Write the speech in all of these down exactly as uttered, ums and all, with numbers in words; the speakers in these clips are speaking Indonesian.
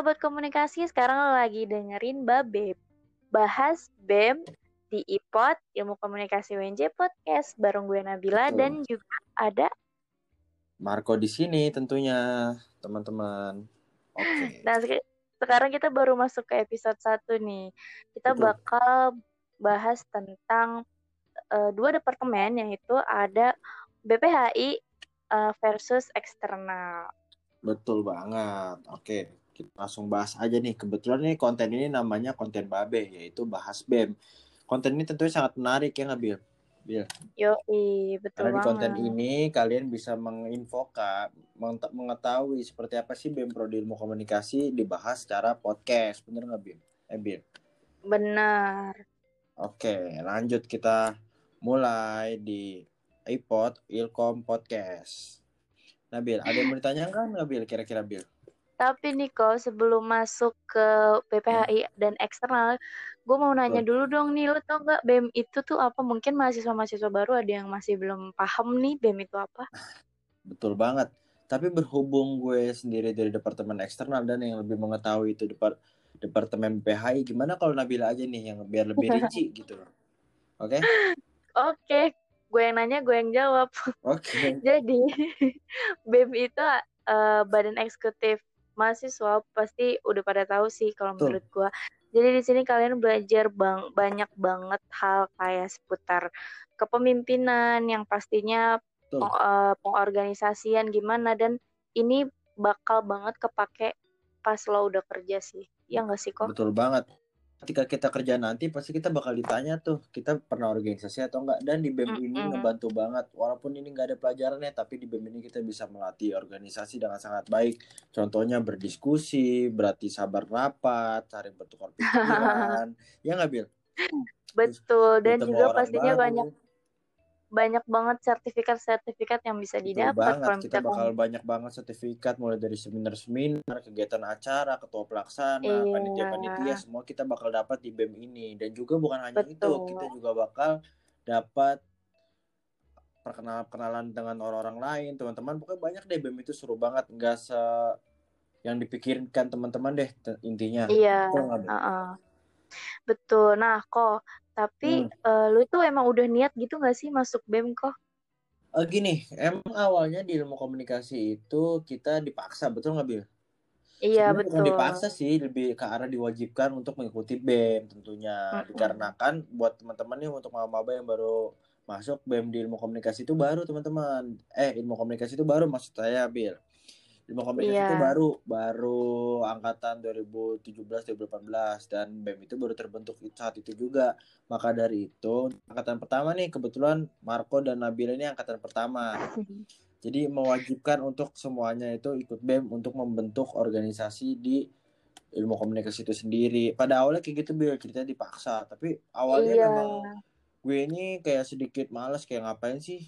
sahabat komunikasi, sekarang lo lagi dengerin BABE, bahas B E M di iPod, Ilmu Komunikasi U N J Podcast, bareng gue Nabila. Betul. Dan juga ada Marco di sini tentunya, teman-teman. Oke. Okay. Nah, sekarang kita baru masuk ke episode satu nih. Kita Betul. bakal bahas tentang uh, dua departemen, yaitu ada B P H I uh, versus eksternal. Betul banget. Oke, kita langsung bahas aja nih. Kebetulan nih konten ini namanya konten BABE, yaitu bahas B E M. Konten ini tentunya sangat menarik ya, Nabil? Bil. Yoi, betul Karena banget. Karena di konten ini kalian bisa menginfokan, mengetahui seperti apa sih B E M Prodi Ilmu Komunikasi dibahas secara podcast. Bener nggak, Bil? Eh, Bil? Benar. Oke, lanjut kita mulai di iPod Ilkom Podcast. Nabil, ada yang bertanya kan Nabil, kira-kira Bil? Tapi nih kok, sebelum masuk ke B P H I hmm. dan eksternal, gue mau nanya Betul. dulu dong nih, lo tau gak B E M itu tuh apa? Mungkin mahasiswa-mahasiswa baru ada yang masih belum paham nih B E M itu apa? Betul banget, tapi berhubung gue sendiri dari departemen eksternal dan yang lebih mengetahui itu depart- departemen B P H I, gimana kalau Nabila aja nih yang biar lebih rinci gitu loh, oke? Okay? Oke. Okay. Gue yang nanya, gue yang jawab. Oke. Okay. Jadi, B E M itu uh, badan eksekutif mahasiswa, pasti udah pada tahu sih kalau Tuh. menurut gue. Jadi di sini kalian belajar bang- banyak banget hal kayak seputar kepemimpinan yang pastinya peng- uh, pengorganisasian gimana, dan ini bakal banget kepake pas lo udah kerja sih. Ya nggak sih kok? Betul banget. Ketika kita kerja nanti pasti kita bakal ditanya tuh, kita pernah organisasi atau enggak. Dan di B E M mm-hmm. ini ngebantu banget. Walaupun ini enggak ada pelajarannya, tapi di B E M ini kita bisa melatih organisasi dengan sangat baik. Contohnya berdiskusi, berarti sabar rapat, saling bertukar pikiran. Ya nggak, Bil? Betul. Dan Ketemu juga pastinya baru. banyak banyak banget sertifikat-sertifikat yang bisa didapat. Kita bakal banyak banget sertifikat, mulai dari seminar-seminar, kegiatan acara, ketua pelaksana, iya. panitia-panitia, semua kita bakal dapat di B E M ini. Dan juga bukan hanya Betul. itu, kita juga bakal dapat perkenalan-perkenalan dengan orang-orang lain, teman-teman. Pokoknya banyak deh, B E M itu seru banget, nggak se yang dipikirkan teman-teman deh intinya. Iya. Uh-uh. Betul. Nah, kok Tapi hmm. uh, lu tuh emang udah niat gitu gak sih masuk B E M kok? Uh, gini, emang awalnya di ilmu komunikasi itu kita dipaksa, betul gak Bil? Iya, Sebenarnya betul. Bukan dipaksa sih, lebih ke arah diwajibkan untuk mengikuti B E M tentunya. Hmm. Dikarenakan buat teman-teman nih, untuk maba-maba yang baru masuk B E M di ilmu komunikasi itu baru teman-teman. Eh, ilmu komunikasi itu baru maksud saya, Bil. Ilmu komunikasi yeah. itu baru baru angkatan dua ribu tujuh belas dua ribu delapan belas dan B E M itu baru terbentuk saat itu juga. Maka dari itu angkatan pertama nih, kebetulan Marco dan Nabila ini angkatan pertama. Jadi mewajibkan untuk semuanya itu ikut B E M untuk membentuk organisasi di ilmu komunikasi itu sendiri. Pada awalnya kayak gitu Bil, ceritanya dipaksa, tapi awalnya yeah. memang gue ini kayak sedikit malas, kayak ngapain sih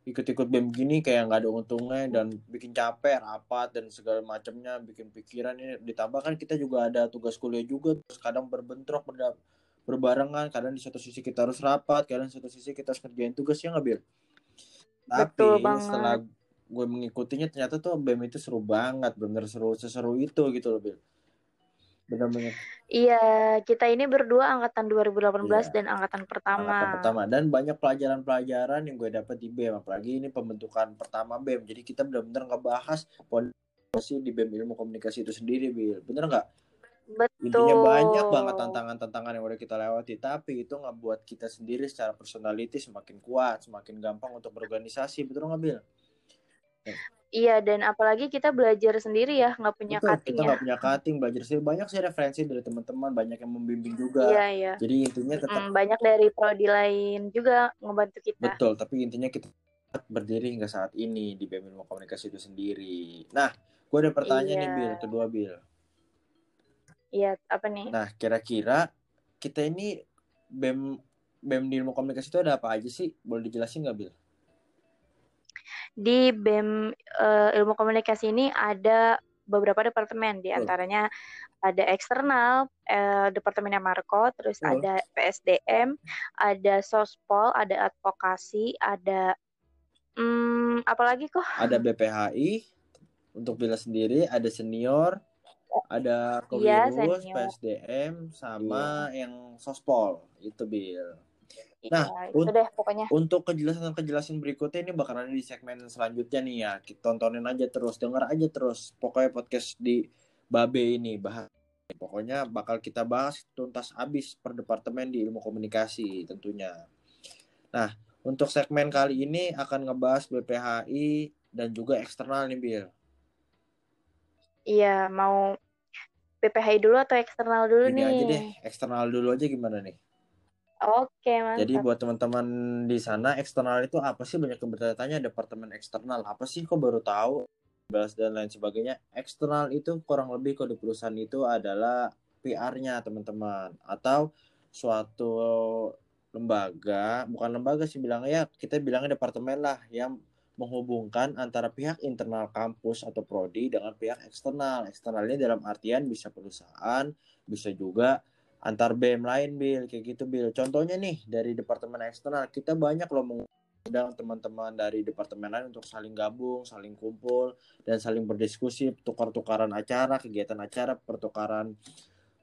ikut-ikut B E M gini, kayak nggak ada untungnya dan bikin capek rapat dan segala macamnya, bikin pikiran ini. Ditambah kan kita juga ada tugas kuliah juga, terus kadang berbentrok berda- berbarengan, kadang di satu sisi kita harus rapat, kadang di satu sisi kita harus kerjain tugasnya, nggak Bil? Tapi setelah gue mengikutinya ternyata tuh B E M itu seru banget, bener seru seseru itu gitu loh Bil. Benar-benar. Iya, kita ini berdua angkatan dua ribu delapan belas iya. dan angkatan pertama. Angkatan pertama dan banyak pelajaran-pelajaran yang gue dapat di B E M, apalagi ini pembentukan pertama B E M. Jadi kita benar-benar ngebahas fondasi di B E M ilmu komunikasi itu sendiri, Bil. Bener nggak? Betul. Intinya banyak banget tantangan-tantangan yang udah kita lewati, tapi itu ngebuat kita sendiri secara personality semakin kuat, semakin gampang untuk berorganisasi, betul nggak Bil? Eh. Iya, dan apalagi kita belajar sendiri ya, nggak punya Betul, cutting kita ya. Kita nggak punya cutting, belajar sendiri. Banyak sih referensi dari teman-teman, banyak yang membimbing juga. Iya, iya. Jadi intinya tetap... Mm, banyak dari prodi lain juga ngebantu kita. Betul, tapi intinya kita berdiri hingga saat ini di B E M Ilmu Komunikasi itu sendiri. Nah, gue ada pertanyaan iya. nih, Bil, kedua Bil. Iya, apa nih? Nah, kira-kira kita ini B E M, B E M di Ilmu Komunikasi itu ada apa aja sih? Boleh dijelasin nggak, Bil? Di B E M uh, ilmu komunikasi ini ada beberapa departemen, di antaranya ada eksternal, uh, departemennya Marco, terus oh. ada P S D M, ada sospol, ada advokasi, ada um, apalagi kok? Ada B P H I untuk Bila sendiri, ada senior, Ada Kewirus, ya, P S D M, sama ya. yang sospol itu Bil. Nah, ya, itu un- deh, untuk kejelasan-kejelasan berikutnya ini bakal ada di segmen selanjutnya nih ya. Kita tontonin aja terus, denger aja terus. Pokoknya podcast di Babe ini bahas. Pokoknya bakal kita bahas tuntas abis per departemen di ilmu komunikasi tentunya. Nah, untuk segmen kali ini akan ngebahas B P H I dan juga eksternal nih Bil. Iya, mau B P H I dulu atau eksternal dulu ini nih? Ini aja deh, eksternal dulu aja gimana nih? Oke, mantap. Jadi buat teman-teman di sana, eksternal itu apa sih? Banyak yang bertanya-tanya, departemen eksternal apa sih? Kok baru tahu? Balas dan lain sebagainya. Eksternal itu kurang lebih kode perusahaan itu adalah P R-nya, teman-teman. Atau suatu lembaga, bukan lembaga sih bilangnya, kita bilangnya departemen lah, yang menghubungkan antara pihak internal kampus atau prodi dengan pihak eksternal. Eksternalnya dalam artian bisa perusahaan, bisa juga antar B M lain, Bil. Kayak gitu, Bil. Contohnya nih, dari departemen eksternal, kita banyak loh mengundang teman-teman dari departemen lain untuk saling gabung, saling kumpul, dan saling berdiskusi, tukar-tukaran acara, kegiatan acara, pertukaran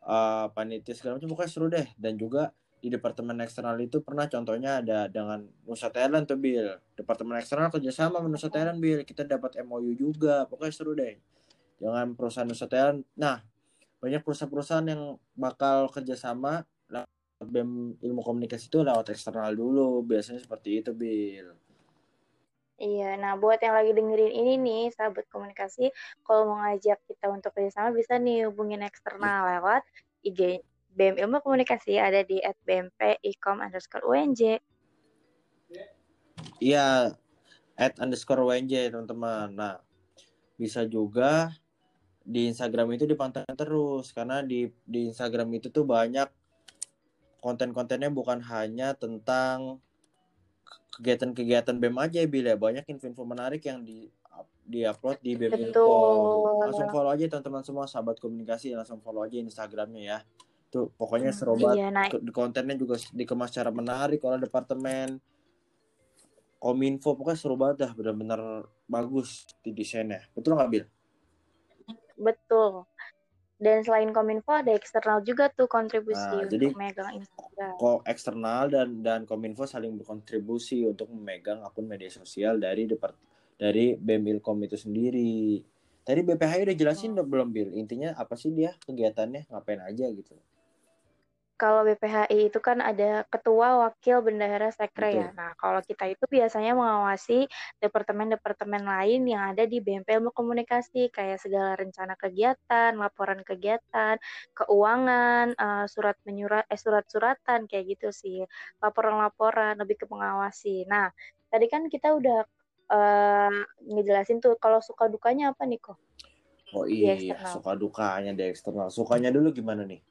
uh, panitia, segala macam. Pokoknya seru deh. Dan juga di departemen eksternal itu pernah contohnya ada dengan Nusa Tenggara tuh Bil. Departemen eksternal kerjasama sama Nusa Tenggara Bil, kita dapat M O U juga, pokoknya seru deh. Jangan perusahaan Nusa Tenggara. Nah, banyak perusahaan-perusahaan yang bakal kerjasama lewat B E M ilmu komunikasi itu lewat eksternal dulu, biasanya seperti itu Bil. Iya, nah buat yang lagi dengerin ini nih, sahabat komunikasi, kalau mau ngajak kita untuk kerjasama bisa nih hubungin eksternal lewat I G B M Ilmu Komunikasi, ada di at b m p i kom underscore u n j. Iya, at underscore U N J teman-teman. Nah, bisa juga di Instagram itu dipantengin terus, karena di di Instagram itu tuh banyak konten-kontennya, bukan hanya tentang kegiatan-kegiatan B E M aja Bila, banyak info-info menarik yang di diupload di B E M Info. Langsung follow aja teman-teman semua sahabat komunikasi, langsung follow aja Instagramnya ya. Tuh, pokoknya seru banget, iya, kontennya juga dikemas secara menarik oleh departemen Kominfo, pokoknya seru banget dah, benar-benar bagus di desainnya, betul nggak Bil? Betul. Dan selain Kominfo ada eksternal juga tuh kontribusi nah, untuk jadi, memegang Instagram. Ko- eksternal dan dan Kominfo saling berkontribusi untuk memegang akun media sosial dari depart dari BEMILKOM itu sendiri. Tadi B P H I udah jelasin hmm. belum Bil? Intinya apa sih dia kegiatannya, ngapain aja gitu? Kalau B P H I itu kan ada ketua, wakil, bendahara, sekre ya. Nah, kalau kita itu biasanya mengawasi departemen-departemen lain yang ada di B M P Ilmu Komunikasi, kayak segala rencana kegiatan, laporan kegiatan, keuangan, uh, surat menyurat, eh, surat-suratan kayak gitu sih. Laporan-laporan lebih ke mengawasi. Nah, tadi kan kita udah uh, ngejelasin tuh kalau suka dukanya apa nih kok? Oh iya, suka dukanya di eksternal. Sukanya dulu gimana nih?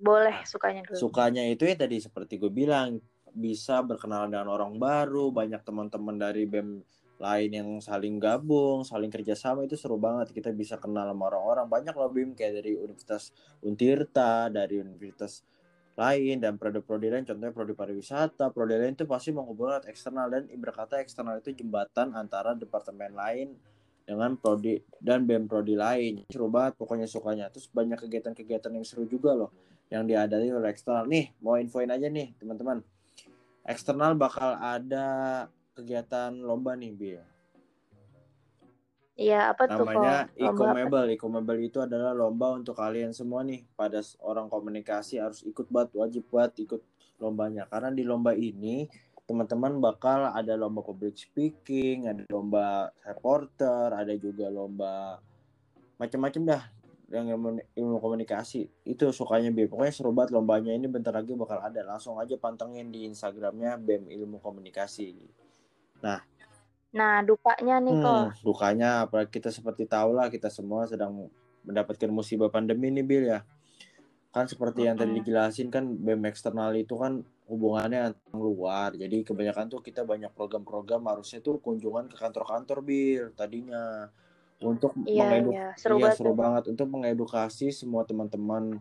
Boleh, sukanya dulu. Sukanya itu ya tadi seperti gue bilang, bisa berkenalan dengan orang baru, banyak teman-teman dari B E M lain yang saling gabung, saling kerjasama, itu seru banget. Kita bisa kenal sama orang-orang, banyak loh B E M, kayak dari Universitas Untirta, dari universitas lain, dan prodi-prodi lain, contohnya prodi pariwisata, prodi lain itu pasti menghubungkan eksternal, dan ibarat kata eksternal itu jembatan antara departemen lain dengan prodi dan B E M prodi lain. Seru banget pokoknya sukanya. Terus banyak kegiatan-kegiatan yang seru juga loh yang diadain oleh eksternal. Nih, mau infoin aja nih teman-teman. Eksternal bakal ada kegiatan lomba nih Bil. Iya, apa tuh? Namanya E-comable. E-comable itu adalah lomba untuk kalian semua nih. Pada orang komunikasi harus ikut buat, wajib buat ikut lombanya. Karena di lomba ini teman-teman bakal ada lomba public speaking, ada lomba reporter, ada juga lomba macam-macam dah yang ilmu komunikasi. Itu sukanya B E M. Pokoknya seru banget lombanya, ini bentar lagi bakal ada. Langsung aja pantengin di Instagramnya B E M Ilmu Komunikasi. Nah, nah dukanya nih kok. Hmm, dukanya apalagi kita seperti tahulah kita semua sedang mendapatkan musibah pandemi nih Bil ya. Kan seperti yang tadi dijelasin kan B E M eksternal itu kan hubungannya luar. Jadi kebanyakan tuh kita banyak program-program, harusnya tuh kunjungan ke kantor-kantor Bil tadinya untuk iya, mengedukasi iya. seru, iya, seru banget untuk mengedukasi semua teman-teman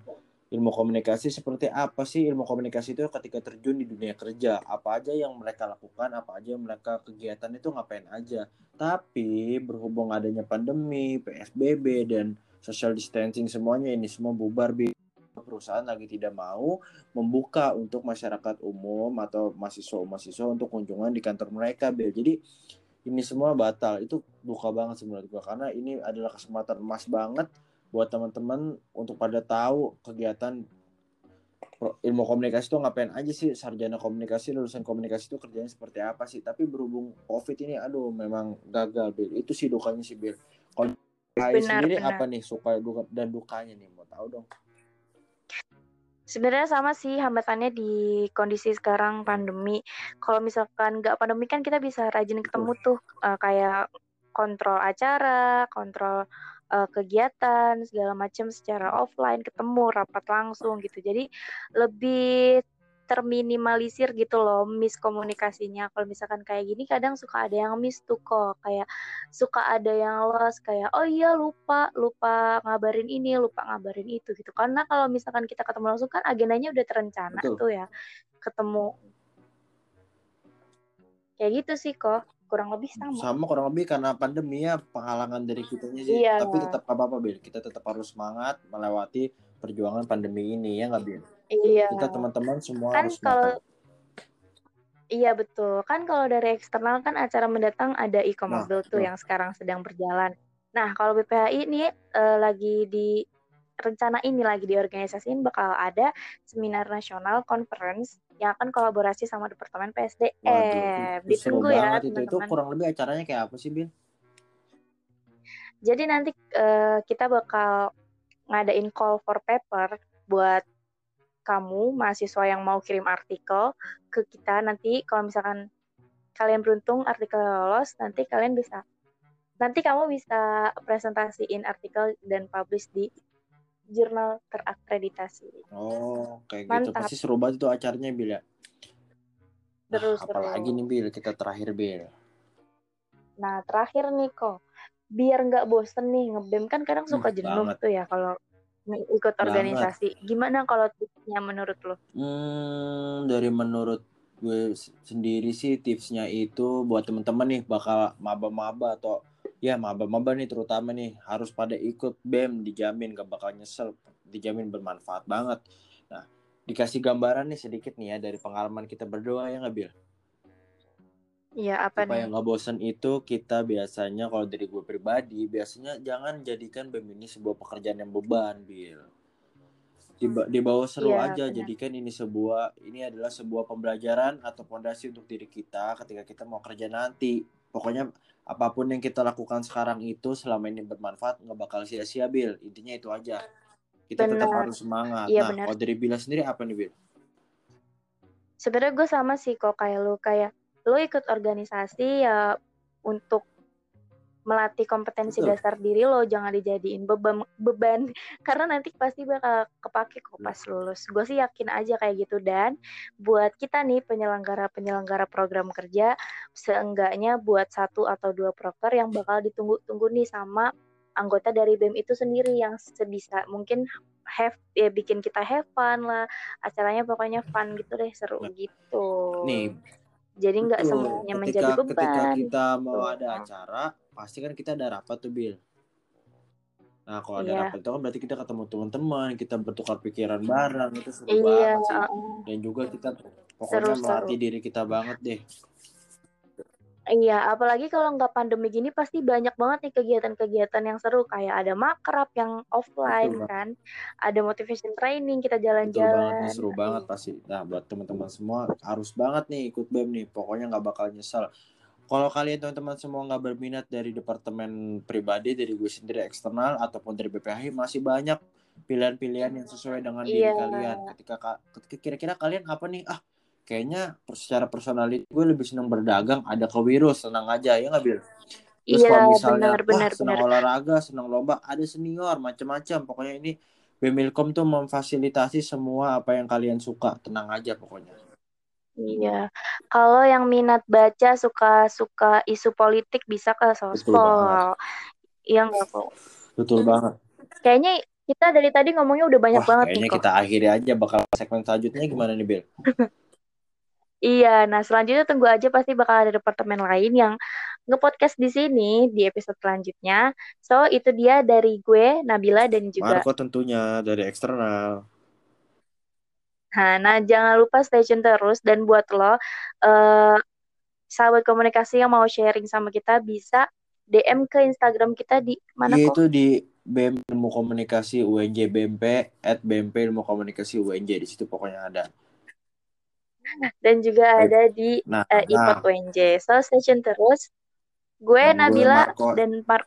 ilmu komunikasi seperti apa sih ilmu komunikasi itu ketika terjun di dunia kerja, apa aja yang mereka lakukan, apa aja yang mereka kegiatan itu ngapain aja. Tapi berhubung adanya pandemi, P S B B dan social distancing semuanya ini semua bubar. Perusahaan lagi tidak mau membuka untuk masyarakat umum atau mahasiswa-mahasiswa untuk kunjungan di kantor mereka, Bil. Jadi ini semua batal. Itu duka banget sebenarnya gua, karena ini adalah kesempatan emas banget buat teman-teman untuk pada tahu kegiatan ilmu komunikasi itu ngapain aja sih, sarjana komunikasi, lulusan komunikasi itu kerjanya seperti apa sih. Tapi berhubung COVID ini, aduh memang gagal, Bil. Itu sih dukanya sih, Bil. Kalau sendiri benar. Apa nih suka duka dan dukanya nih, mau tahu dong. Sebenarnya sama sih hambatannya di kondisi sekarang pandemi. Kalau misalkan nggak pandemi kan kita bisa rajin ketemu tuh, uh, kayak kontrol acara, kontrol uh, kegiatan segala macam secara offline, ketemu rapat langsung gitu. Jadi lebih terminimalisir gitu loh miskomunikasinya. Kalau misalkan kayak gini kadang suka ada yang miss tuh kok, kayak suka ada yang lost, kayak oh iya lupa lupa ngabarin ini, lupa ngabarin itu gitu. Karena kalau misalkan kita ketemu langsung kan agendanya udah terencana. Betul. Tuh ya ketemu kayak gitu sih kok, kurang lebih sama sama kurang lebih karena pandemi ya, penghalangan dari kitanya sih. Iya, tapi tetap apa-apa, Bil, kita tetap harus semangat melewati perjuangan pandemi ini, ya nggak, Bil? Iya. Kita teman-teman semua kan harus kalau makan. Iya betul. Kan kalau dari eksternal kan acara mendatang ada E-comable nah, tuh betul. Yang sekarang sedang berjalan. Nah, kalau B P H I ini eh, lagi di rencana ini lagi diorganisasiin bakal ada seminar nasional conference yang akan kolaborasi sama Departemen P S D M. Waduh, itu ditunggu ya teman-teman. Itu, itu kurang lebih acaranya kayak apa sih, Bin? Jadi nanti eh, kita bakal ngadain call for paper buat kamu mahasiswa yang mau kirim artikel ke kita. Nanti kalau misalkan kalian beruntung artikel lolos, nanti kalian bisa nanti kamu bisa presentasiin artikel dan publish di jurnal terakreditasi. Oh, kayak mantap. Gitu. Pasti seru banget itu acaranya, Bil, ya. Terus nah, apalagi nih, Bil, kita terakhir, Bil. Nah, terakhir nih kok. Biar enggak bosen nih nge-B E M kan kadang suka hmm, jenuh banget. Tuh ya kalau ikut organisasi. Banget. Gimana kalau tipsnya menurut lo? Hmm, dari menurut gue sendiri sih tipsnya itu buat teman-teman nih bakal maba-maba atau ya maba-maba nih terutama nih harus pada ikut B E M, dijamin gak bakal nyesel, dijamin bermanfaat banget. Nah, dikasih gambaran nih sedikit nih ya dari pengalaman kita berdua, ya nggak, Bil? Ya, apa supaya nih? Nggak bosan itu kita biasanya kalau dari gue pribadi biasanya jangan jadikan B E M ini sebuah pekerjaan yang beban, Bil. Di bawah seru ya, aja benar. Jadikan ini sebuah ini adalah sebuah pembelajaran atau fondasi untuk diri kita ketika kita mau kerja nanti. Pokoknya apapun yang kita lakukan sekarang itu selama ini bermanfaat, nggak bakal sia-sia, Bil. Intinya itu aja, kita benar. Tetap harus semangat ya. Nah, kalau dari Bila sendiri apa nih, Bil? Sebenarnya gue sama sih kok kayak lo, kayak lo ikut organisasi ya untuk melatih kompetensi betul. Dasar diri lo, jangan dijadiin beban, beban. Karena nanti pasti bakal kepake kok pas lulus. Gue sih yakin aja kayak gitu. Dan buat kita nih penyelenggara-penyelenggara program kerja, seenggaknya buat satu atau dua proker yang bakal ditunggu-tunggu nih sama anggota dari B E M itu sendiri, yang sebisa mungkin have ya, bikin kita have fun lah. Acaranya pokoknya fun gitu deh, seru gitu. Nih, jadi nggak semuanya ketika, menjadi beban. Ketika kita mau ada acara, pasti kan kita ada rapat tuh, Bil. Nah, kalau ada yeah. rapat itu kan berarti kita ketemu teman-teman, kita bertukar pikiran bareng, itu seru yeah. banget sih. Dan juga kita pokoknya seru, melatih seru. Diri kita banget deh. Iya, apalagi kalau nggak pandemi gini pasti banyak banget nih kegiatan-kegiatan yang seru. Kayak ada makrab yang offline betul kan, ada motivation training, kita jalan-jalan. Betul banget, seru banget pasti. Nah, buat teman-teman semua harus banget nih ikut B E M nih. Pokoknya nggak bakal nyesel. Kalau kalian teman-teman semua nggak berminat dari departemen pribadi, dari gue sendiri eksternal, ataupun dari B P H I, masih banyak pilihan-pilihan yang sesuai dengan yeah. diri kalian. Ketika, ketika kira-kira kalian apa nih? Ah, kayaknya secara personality gue lebih senang berdagang, ada ke virus, senang aja, ya nggak, Bil? Terus iya, kalau misalnya benar, benar, senang benar. Olahraga, senang lomba, ada senior, macam-macam. Pokoknya ini Bemilkom tuh memfasilitasi semua apa yang kalian suka, tenang aja pokoknya. Iya, kalau yang minat baca, suka-suka isu politik bisa ke sospol. Iya nggak kok? Betul banget. Kayaknya kita dari tadi ngomongnya udah banyak Wah, banget nih kok. Kayaknya kita akhiri aja, bakal segmen selanjutnya gimana nih, Bil? Iya, nah selanjutnya tunggu aja, pasti bakal ada departemen lain yang nge-podcast di sini di episode selanjutnya. So, itu dia dari gue, Nabila, dan juga Marco tentunya dari eksternal. Nah, nah jangan lupa stay tune terus, dan buat lo, eh, sahabat komunikasi yang mau sharing sama kita bisa D M ke Instagram kita di mana kok? Itu di B M P Ilmu Komunikasi U N J, B M P at B M P Ilmu Komunikasi U N J, di situ pokoknya ada. Dan juga ada di nah, uh, nah. I P O T U N J. So, stay tune terus. Gue, dan Nabila, gue Marco, dan Marco